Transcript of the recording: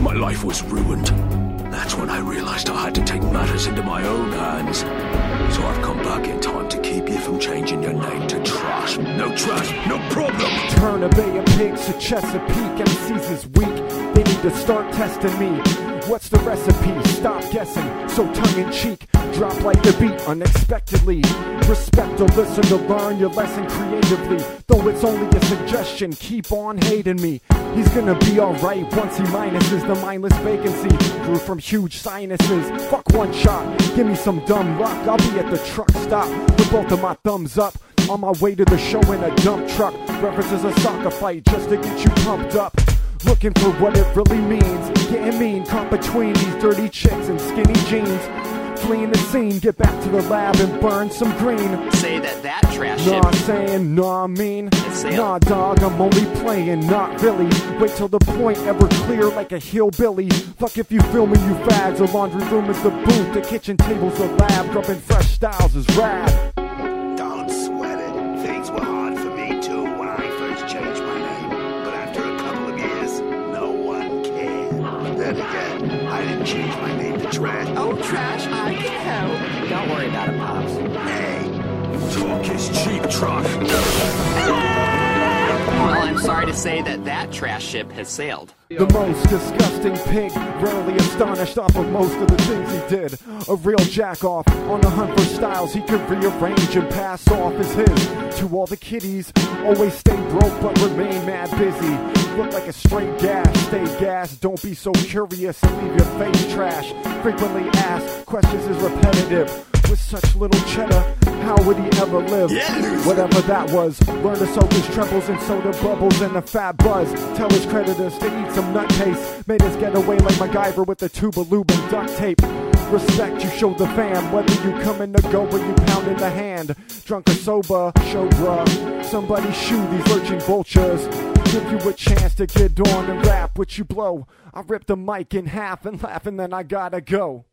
My life was ruined. That's when I realized I had to take matters into my own hands. So I've come back in time to keep you from changing your name to Trash. No trash, no problem! Turn a Bay of Pigs to Chesapeake, MCs is weak. They need to start testing me. What's the recipe? Stop guessing, so tongue-in-cheek. Drop like the beat unexpectedly. Respect or listen to learn your lesson creatively. Though it's only a suggestion, keep on hating me. He's gonna be alright once he minuses the mindless vacancy. Grew from huge sinuses. Fuck one shot, give me some dumb luck. I'll be at the truck stop with both of my thumbs up. On my way to the show in a dump truck. References a soccer fight just to get you pumped up. Looking for what it really means. Getting mean, caught between these dirty chicks and skinny jeans. Fleeing the scene, get back to the lab and burn some green. Say that trash shit. Nah, saying, nah, mean. Nah, dog, I'm only playing, not really. Wait till the point ever clear like a hillbilly. Fuck if you filming, you fags. The laundry room is the booth, the kitchen table's the lab. Dropping fresh styles is rad. Doll, I'm sweating. Things were hard for me too when I first changed my name. But after a couple of years, no one cared. Then again, I didn't change my name to Trash. Oh, Trash, I can help. Don't worry about it, Pops. Hey, talk is cheap, Trash. Well, I'm sorry to say that trash ship has sailed. The most disgusting pig, rarely astonished off of most of the things he did. A real jack-off, on the hunt for styles he could rearrange and pass off as his. To all the kiddies, always stay broke but remain mad busy. Look like a straight gash, stay gassed, don't be so curious and leave your face trash. Frequently asked questions is repetitive. With such little cheddar, how would he ever live? Yes. Whatever that was, learn to soak his trebles in soda bubbles and a fat buzz. Tell his creditors to eat some nut paste. Made us get away like MacGyver with a tube of lube and duct tape. Respect you show the fam, whether you come in the go or you pound in the hand. Drunk or sober, show bruh. Somebody shoot these lurching vultures. Give you a chance to get on and rap what you blow. I ripped the mic in half and laugh and then I gotta go.